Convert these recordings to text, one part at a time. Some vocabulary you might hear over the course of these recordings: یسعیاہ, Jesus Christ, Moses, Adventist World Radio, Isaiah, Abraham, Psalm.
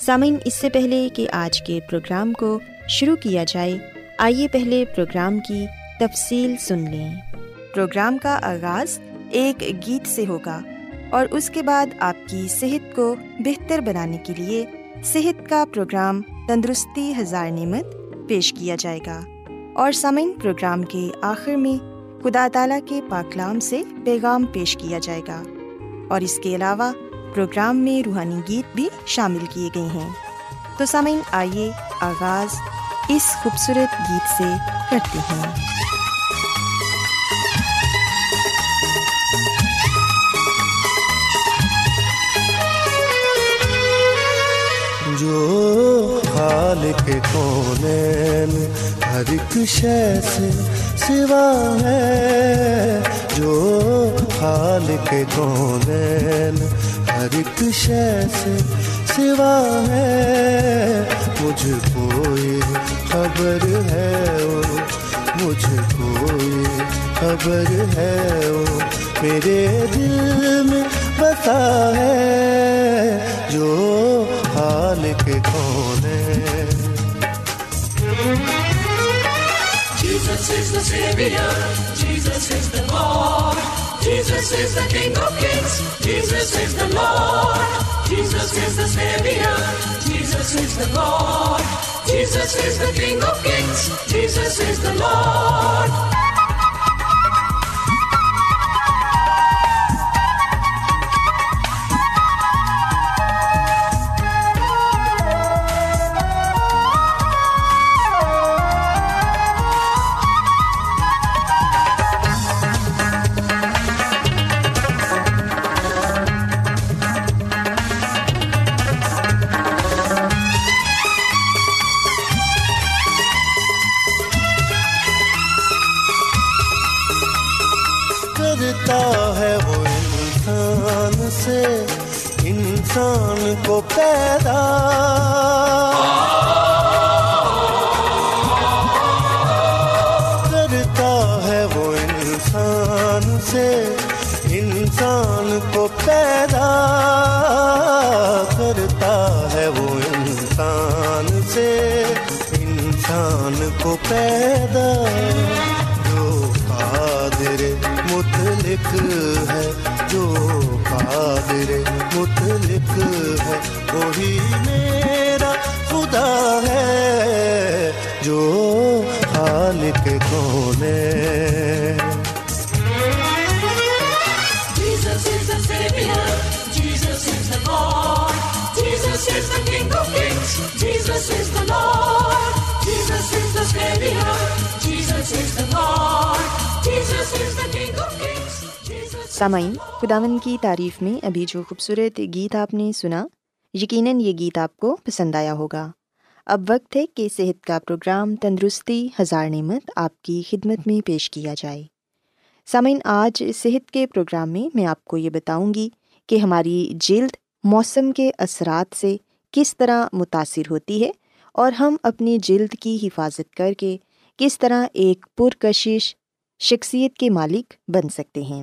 سامعین، اس سے پہلے کہ آج کے پروگرام کو شروع کیا جائے، آئیے پہلے پروگرام کی تفصیل سن لیں۔ پروگرام کا آغاز ایک گیت سے ہوگا، اور اس کے بعد آپ کی صحت کو بہتر بنانے کے لیے صحت کا پروگرام تندرستی ہزار نعمت پیش کیا جائے گا، اور سامعین پروگرام کے آخر میں خدا تعالیٰ کے پاکلام سے پیغام پیش کیا جائے گا، اور اس کے علاوہ پروگرام میں روحانی گیت بھی شامل کیے گئے ہیں۔ تو سامعین، آئیے آغاز اس خوبصورت گیت سے کرتے ہیں۔ جو خالق کے کونے میں ہر ایک شے سے سوا ہے، جو خالق کے کونے میں ہر ایک شے سے سوا ہے، مجھ کو یہ خبر ہے، مجھ کو یہ خبر ہے، میرے دل میں بتا ہے جو حال کے کون ہے۔ Jesus is the Savior, Jesus is the Lord, Jesus is the King of Kings, Jesus is the Lord, Jesus is the Savior, Jesus is the Lord, Jesus is the King of Kings, Jesus is the Lord. سامعین، خداوند کی تعریف میں ابھی جو خوبصورت گیت آپ نے سنا، یقیناً یہ گیت آپ کو پسند آیا ہوگا۔ اب وقت ہے کہ صحت کا پروگرام تندرستی ہزار نعمت آپ کی خدمت میں پیش کیا جائے۔ سامعین، آج صحت کے پروگرام میں میں آپ کو یہ بتاؤں گی کہ ہماری جلد موسم کے اثرات سے کس طرح متاثر ہوتی ہے، اور ہم اپنی جلد کی حفاظت کر کے کس طرح ایک پرکشش شخصیت کے مالک بن سکتے ہیں۔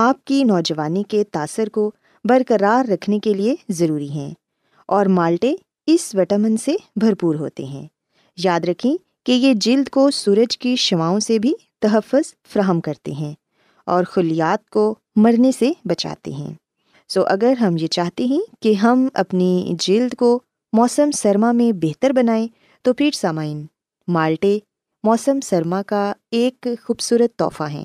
آپ کی نوجوانی کے تاثر کو برقرار رکھنے کے لیے ضروری ہیں، اور مالٹے اس وٹامن سے بھرپور ہوتے ہیں۔ یاد رکھیں کہ یہ جلد کو سورج کی شعاؤں سے بھی تحفظ فراہم کرتے ہیں اور خلیات کو مرنے سے بچاتے ہیں۔ اگر ہم یہ چاہتے ہیں کہ ہم اپنی جلد کو موسم سرما میں بہتر بنائیں، تو پھر سامعین، مالٹے موسم سرما کا ایک خوبصورت تحفہ ہیں۔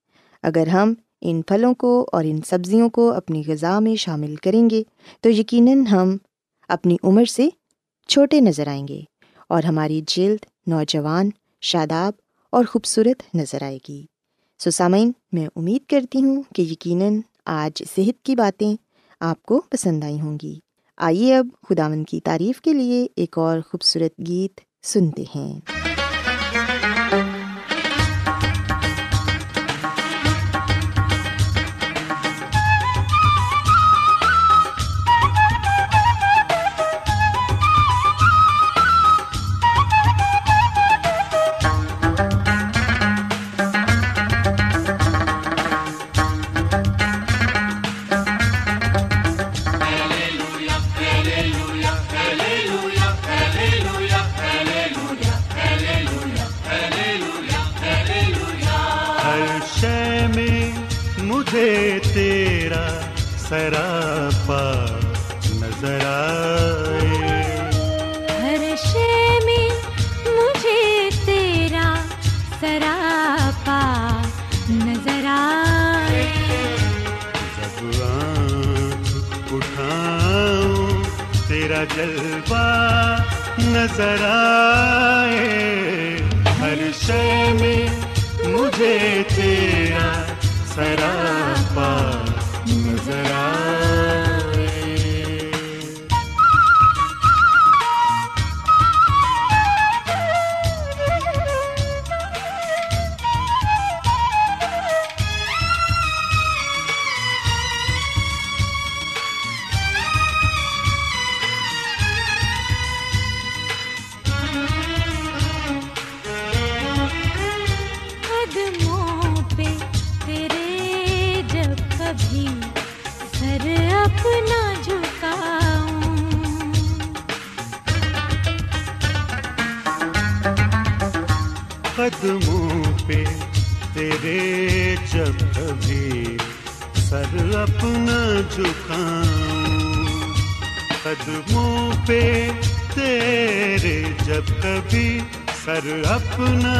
اگر ہم ان پھلوں کو اور ان سبزیوں کو اپنی غذا میں شامل کریں گے تو یقیناً ہم اپنی عمر سے چھوٹے نظر آئیں گے اور ہماری جلد نوجوان، شاداب اور خوبصورت نظر آئے گی۔ سامعین، میں امید کرتی ہوں کہ یقیناً آج صحت کی باتیں آپ کو پسند آئی ہوں گی۔ آئیے اب خداوند کی تعریف کے لیے ایک اور خوبصورت گیت سنتے ہیں۔ جلوہ نظر آئے، ہر شے میں مجھے تیرا سراپا نظر آئے۔ قدموں پہ تیرے جب کبھی سر اپنا جھکاؤں، قدموں پہ تیرے جب کبھی سر اپنا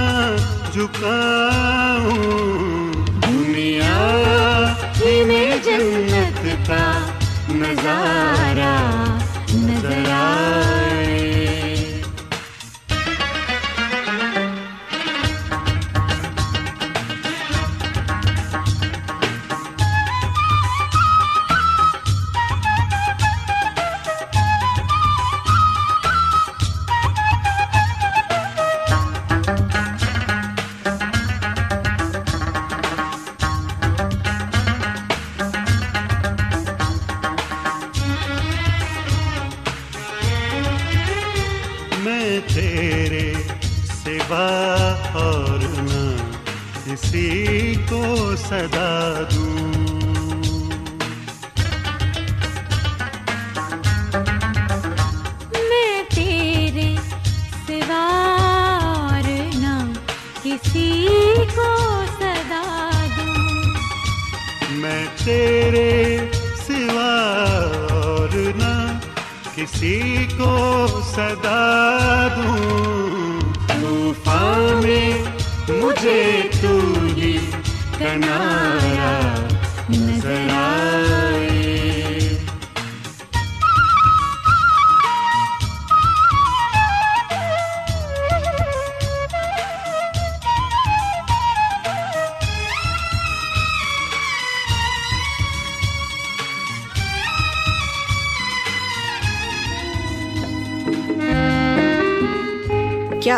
جھکاؤں، دنیا میں جنت کا نظارہ نظر آئے۔ کسی کو صدا دوں، طوفان میں مجھے تو ہی کنارہ نظر آئے۔ کیا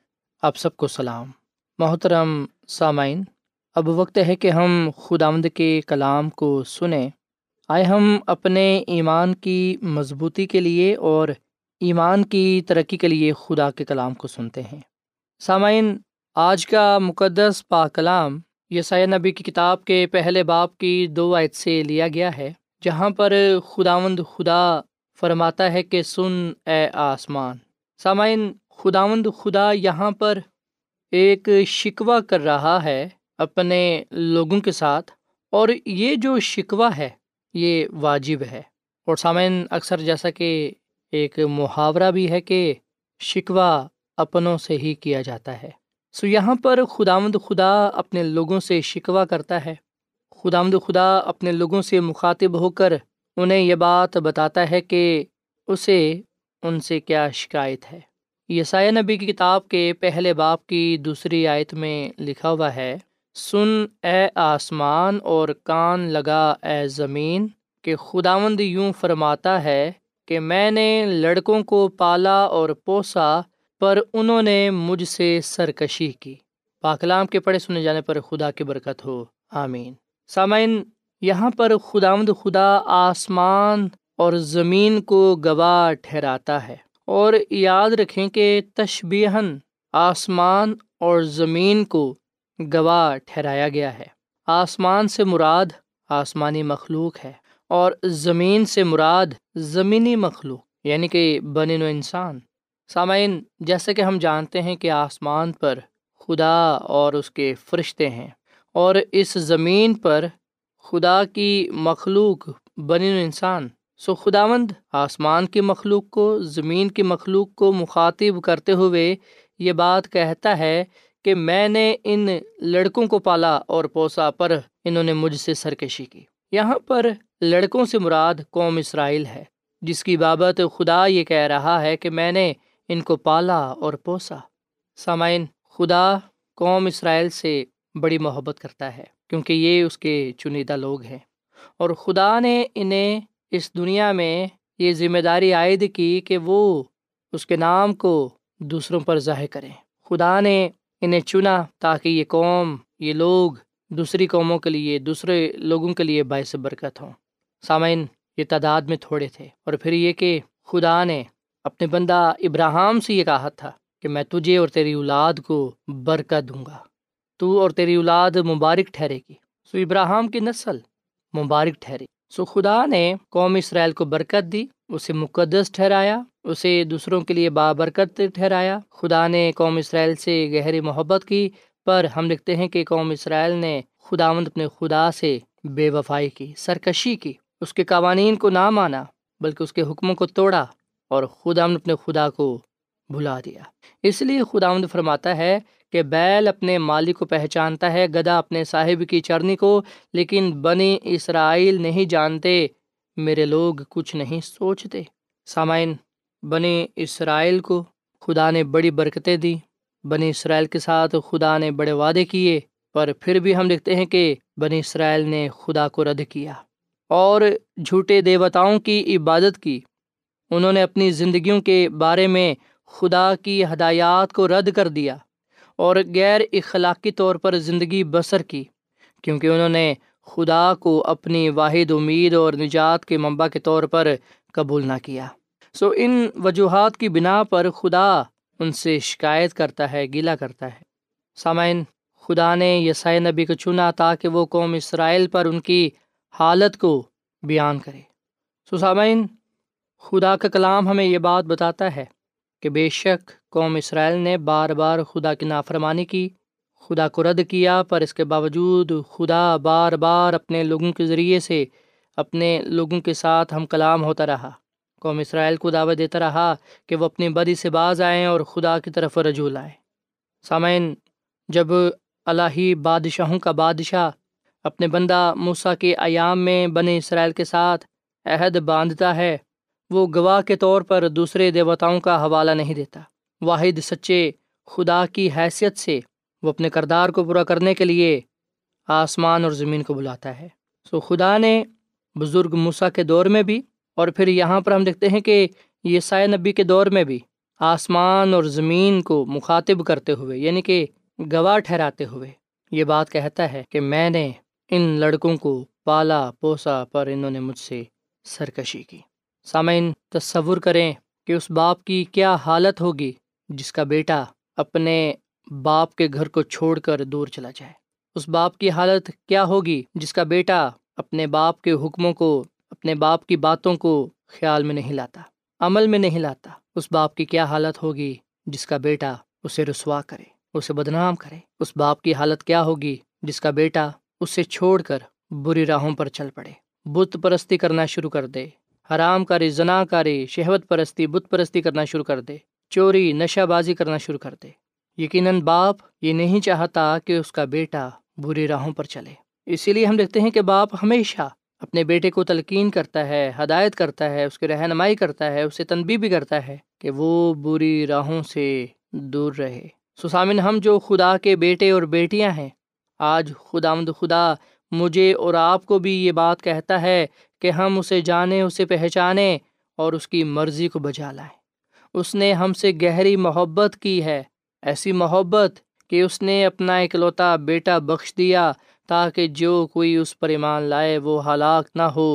آپ سب کو سلام۔ محترم سامعین، اب وقت ہے کہ ہم خداوند کے کلام کو سنیں۔ آئے ہم اپنے ایمان کی مضبوطی کے لیے اور ایمان کی ترقی کے لیے خدا کے کلام کو سنتے ہیں۔ سامعین، آج کا مقدس پاک کلام یسعیاہ نبی کی کتاب کے پہلے باب کی 2 آیت سے لیا گیا ہے، جہاں پر خداوند خدا فرماتا ہے کہ سن اے آسمان۔ سامعین، خداوند خدا یہاں پر ایک شکوہ کر رہا ہے اپنے لوگوں کے ساتھ، اور یہ جو شکوہ ہے یہ واجب ہے۔ اور سامعین، اکثر جیسا کہ ایک محاورہ بھی ہے کہ شکوہ اپنوں سے ہی کیا جاتا ہے، سو یہاں پر خداوند خدا اپنے لوگوں سے شکوہ کرتا ہے۔ خداوند خدا اپنے لوگوں سے مخاطب ہو کر انہیں یہ بات بتاتا ہے کہ اسے ان سے کیا شکایت ہے۔ یسعیاہ نبی کی کتاب کے پہلے باب کی 2 آیت میں لکھا ہوا ہے، سن اے آسمان اور کان لگا اے زمین، کہ خداوند یوں فرماتا ہے کہ میں نے لڑکوں کو پالا اور پوسا، پر انہوں نے مجھ سے سرکشی کی۔ پاکلام کے پڑھے سنے جانے پر خدا کی برکت ہو، آمین۔ سامعین، یہاں پر خداوند خدا آسمان اور زمین کو گواہ ٹھہراتا ہے، اور یاد رکھیں کہ تشبیہاً آسمان اور زمین کو گواہ ٹھہرایا گیا ہے۔ آسمان سے مراد آسمانی مخلوق ہے، اور زمین سے مراد زمینی مخلوق، یعنی کہ بنی نوع انسان۔ سامعین، جیسے کہ ہم جانتے ہیں کہ آسمان پر خدا اور اس کے فرشتے ہیں، اور اس زمین پر خدا کی مخلوق بنی نوع انسان۔ سو خداوند آسمان کی مخلوق کو، زمین کی مخلوق کو مخاطب کرتے ہوئے یہ بات کہتا ہے کہ میں نے ان لڑکوں کو پالا اور پوسا، پر انہوں نے مجھ سے سرکشی کی۔ یہاں پر لڑکوں سے مراد قوم اسرائیل ہے، جس کی بابت خدا یہ کہہ رہا ہے کہ میں نے ان کو پالا اور پوسا۔ سامعین، خدا قوم اسرائیل سے بڑی محبت کرتا ہے، کیونکہ یہ اس کے چنیدہ لوگ ہیں، اور خدا نے انہیں اس دنیا میں یہ ذمہ داری عائد کی کہ وہ اس کے نام کو دوسروں پر ظاہر کریں۔ خدا نے انہیں چنا تاکہ یہ قوم، یہ لوگ دوسری قوموں کے لیے، دوسرے لوگوں کے لیے باعث برکت ہوں۔ سامعین، یہ تعداد میں تھوڑے تھے، اور پھر یہ کہ خدا نے اپنے بندہ ابراہیم سے یہ کہا تھا کہ میں تجھے اور تیری اولاد کو برکت دوں گا، تو اور تیری اولاد مبارک ٹھہرے گی۔ سو ابراہیم کی نسل مبارک ٹھہری۔ سو خدا نے قوم اسرائیل کو برکت دی، اسے مقدس ٹھہرایا، اسے دوسروں کے لیے بابرکت ٹھہرایا۔ خدا نے قوم اسرائیل سے گہری محبت کی، پر ہم لکھتے ہیں کہ قوم اسرائیل نے خداوند اپنے خدا سے بے وفائی کی، سرکشی کی، اس کے قوانین کو نہ مانا بلکہ اس کے حکموں کو توڑا، اور خداوند اپنے خدا کو بھلا دیا۔ اس لیے خداوند فرماتا ہے کہ بیل اپنے مالک کو پہچانتا ہے، گدھا اپنے صاحب کی چرنی کو، لیکن بنی اسرائیل نہیں جانتے، میرے لوگ کچھ نہیں سوچتے۔ سامعین، بنی اسرائیل کو خدا نے بڑی برکتیں دی، بنی اسرائیل کے ساتھ خدا نے بڑے وعدے کیے، پر پھر بھی ہم دیکھتے ہیں کہ بنی اسرائیل نے خدا کو رد کیا اور جھوٹے دیوتاؤں کی عبادت کی۔ انہوں نے اپنی زندگیوں کے بارے میں خدا کی ہدایات کو رد کر دیا اور غیر اخلاقی طور پر زندگی بسر کی، کیونکہ انہوں نے خدا کو اپنی واحد امید اور نجات کے منبع کے طور پر قبول نہ کیا۔ سو ان وجوہات کی بنا پر خدا ان سے شکایت کرتا ہے، گلہ کرتا ہے۔ سامعین، خدا نے یسائی نبی کو چنا تاکہ وہ قوم اسرائیل پر ان کی حالت کو بیان کرے۔ سو سامعین، خدا کا کلام ہمیں یہ بات بتاتا ہے کہ بے شک قوم اسرائیل نے بار بار خدا کی نافرمانی کی، خدا کو رد کیا، پر اس کے باوجود خدا بار بار اپنے لوگوں کے ذریعے سے اپنے لوگوں کے ساتھ ہم کلام ہوتا رہا، قوم اسرائیل کو دعوت دیتا رہا کہ وہ اپنی بدی سے باز آئیں اور خدا کی طرف رجوع لائیں۔ سامعین، جب الہی بادشاہوں کا بادشاہ اپنے بندہ موسیٰ کے ایام میں بنی اسرائیل کے ساتھ عہد باندھتا ہے، وہ گواہ کے طور پر دوسرے دیوتاؤں کا حوالہ نہیں دیتا۔ واحد سچے خدا کی حیثیت سے وہ اپنے کردار کو پورا کرنے کے لیے آسمان اور زمین کو بلاتا ہے۔ سو خدا نے بزرگ موسیٰ کے دور میں بھی، اور پھر یہاں پر ہم دیکھتے ہیں کہ یسائی نبی کے دور میں بھی، آسمان اور زمین کو مخاطب کرتے ہوئے، یعنی کہ گواہ ٹھہراتے ہوئے یہ بات کہتا ہے کہ میں نے ان لڑکوں کو پالا پوسا، پر انہوں نے مجھ سے سرکشی کی۔ سامعین، تصور کریں کہ اس باپ کی کیا حالت ہوگی جس کا بیٹا اپنے باپ کے گھر کو چھوڑ کر دور چلا جائے۔ اس باپ کی حالت کیا ہوگی جس کا بیٹا اپنے باپ کے حکموں کو، اپنے باپ کی باتوں کو خیال میں نہیں لاتا، عمل میں نہیں لاتا۔ اس باپ کی کیا حالت ہوگی جس کا بیٹا اسے رسوا کرے، اسے بدنام کرے۔ اس باپ کی حالت کیا ہوگی جس کا بیٹا اسے چھوڑ کر بری راہوں پر چل پڑے، بت پرستی کرنا شروع کر دے، حرام کاری، زنا کاری، شہوت پرستی، بت پرستی کرنا شروع کر دے، چوری، نشہ بازی کرنا شروع کر دے۔ یقیناً باپ یہ نہیں چاہتا کہ اس کا بیٹا بری راہوں پر چلے، اسی لیے ہم دیکھتے ہیں کہ باپ ہمیشہ اپنے بیٹے کو تلقین کرتا ہے، ہدایت کرتا ہے، اس کی رہنمائی کرتا ہے، اسے تنبیہ بھی کرتا ہے کہ وہ بری راہوں سے دور رہے۔ سو سامن، ہم جو خدا کے بیٹے اور بیٹیاں ہیں، آج خداوند خدا مجھے اور آپ کو بھی یہ بات کہتا ہے کہ ہم اسے جانیں، اسے پہچانیں اور اس کی مرضی کو بجا لائیں۔ اس نے ہم سے گہری محبت کی ہے، ایسی محبت کہ اس نے اپنا اکلوتا بیٹا بخش دیا تاکہ جو کوئی اس پر ایمان لائے وہ ہلاک نہ ہو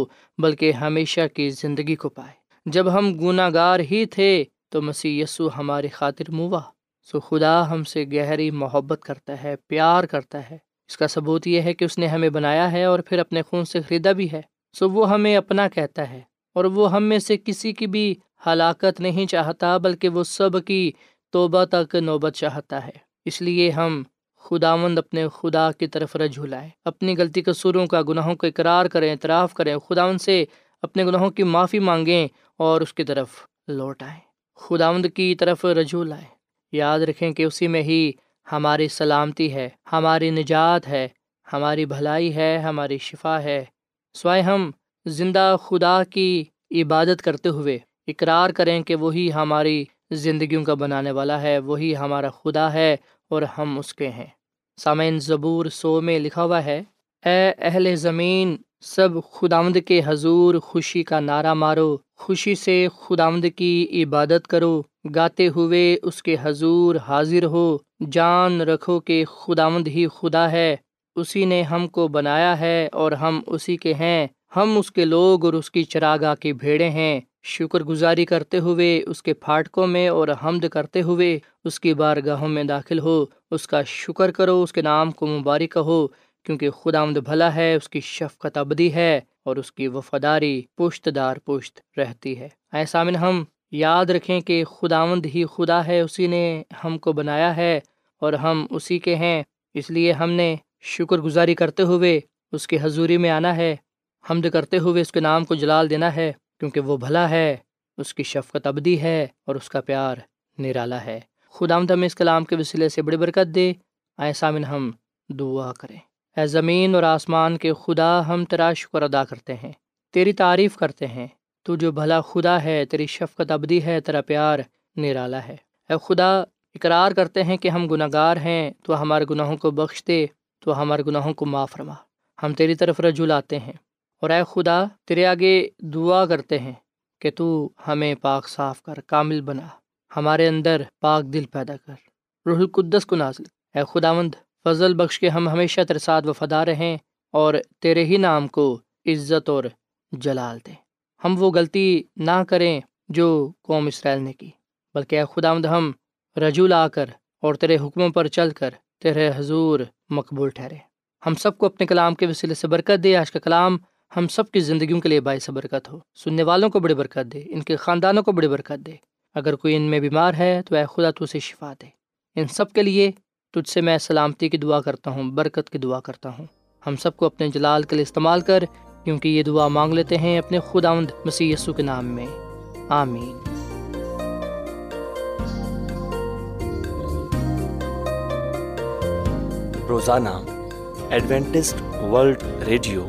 بلکہ ہمیشہ کی زندگی کو پائے۔ جب ہم گناہ گار ہی تھے تو مسیح یسوع ہماری خاطر موا۔ سو خدا ہم سے گہری محبت کرتا ہے، پیار کرتا ہے۔ اس کا ثبوت یہ ہے کہ اس نے ہمیں بنایا ہے اور پھر اپنے خون سے خریدا بھی ہے۔ سو وہ ہمیں اپنا کہتا ہے اور وہ ہم میں سے کسی کی بھی ہلاکت نہیں چاہتا بلکہ وہ سب کی توبہ تک نوبت چاہتا ہے۔ اس لیے ہم خداوند اپنے خدا کی طرف رجوع لائیں، اپنی غلطی قصوروں کا، گناہوں کا اقرار کریں، اعتراف کریں، خداوند سے اپنے گناہوں کی معافی مانگیں اور اس کی طرف لوٹ آئیں، خداوند کی طرف رجوع لائیں۔ یاد رکھیں کہ اسی میں ہی ہماری سلامتی ہے، ہماری نجات ہے، ہماری بھلائی ہے، ہماری شفا ہے۔ سوائے ہم زندہ خدا کی عبادت کرتے ہوئے اقرار کریں کہ وہی ہماری زندگیوں کا بنانے والا ہے، وہی ہمارا خدا ہے اور ہم اس کے ہیں۔ سامعین، زبور 100 میں لکھا ہوا ہے، اے اہل زمین، سب خداوند کے حضور خوشی کا نعرہ مارو، خوشی سے خداوند کی عبادت کرو، گاتے ہوئے اس کے حضور حاضر ہو، جان رکھو کہ خداوند ہی خدا ہے، اسی نے ہم کو بنایا ہے اور ہم اسی کے ہیں، ہم اس کے لوگ اور اس کی چراگاہ کی بھیڑیں ہیں، شکر گزاری کرتے ہوئے اس کے پھاٹکوں میں اور حمد کرتے ہوئے اس کی بارگاہوں میں داخل ہو، اس کا شکر کرو، اس کے نام کو مبارک کہو، کیونکہ خداوند بھلا ہے، اس کی شفقت ابدی ہے اور اس کی وفاداری پشت دار پشت رہتی ہے۔ اے سامن، ہم یاد رکھیں کہ خداوند ہی خدا ہے، اسی نے ہم کو بنایا ہے اور ہم اسی کے ہیں، اس لیے ہم نے شکر گزاری کرتے ہوئے اس کی حضوری میں آنا ہے، حمد کرتے ہوئے اس کے نام کو جلال دینا ہے، کیونکہ وہ بھلا ہے، اس کی شفقت ابدی ہے اور اس کا پیار نرالا ہے۔ خداوند ہمیں اس کلام کے وسیلے سے بڑی برکت دے۔ آئے سامن ہم دعا کریں۔ اے زمین اور آسمان کے خدا، ہم تیرا شکر ادا کرتے ہیں، تیری تعریف کرتے ہیں، تو جو بھلا خدا ہے، تیری شفقت ابدی ہے، تیرا پیار نرالا ہے۔ اے خدا، اقرار کرتے ہیں کہ ہم گناہ گار ہیں، تو ہمارے گناہوں کو بخش دے، تو ہمارے گناہوں کو معاف فرما۔ ہم تیری طرف رجوع لاتے ہیں اور اے خدا تیرے آگے دعا کرتے ہیں کہ تو ہمیں پاک صاف کر، کامل بنا، ہمارے اندر پاک دل پیدا کر، روح القدس کو نازل۔ اے خداوند فضل بخش کے ہم ہمیشہ تیرے ساتھ وفادہ رہیں اور تیرے ہی نام کو عزت اور جلال دیں۔ ہم وہ غلطی نہ کریں جو قوم اسرائیل نے کی، بلکہ اے خداوند ہم رجوع لا کر اور تیرے حکموں پر چل کر تیرے حضور مقبول ٹھہرے۔ ہم سب کو اپنے کلام کے وسیلے سے برکت دے۔ آج کا کلام ہم سب کی زندگیوں کے لیے باعث برکت ہو، سننے والوں کو بڑی برکت دے، ان کے خاندانوں کو بڑی برکت دے۔ اگر کوئی ان میں بیمار ہے تو اے خدا تو اسے شفا دے۔ ان سب کے لیے تجھ سے میں سلامتی کی دعا کرتا ہوں، برکت کی دعا کرتا ہوں۔ ہم سب کو اپنے جلال کے لیے استعمال کر، کیونکہ یہ دعا مانگ لیتے ہیں اپنے خداوند مسیح یسوع کے نام میں، آمین۔ روزانہ ایڈوینٹسٹ ورلڈ ریڈیو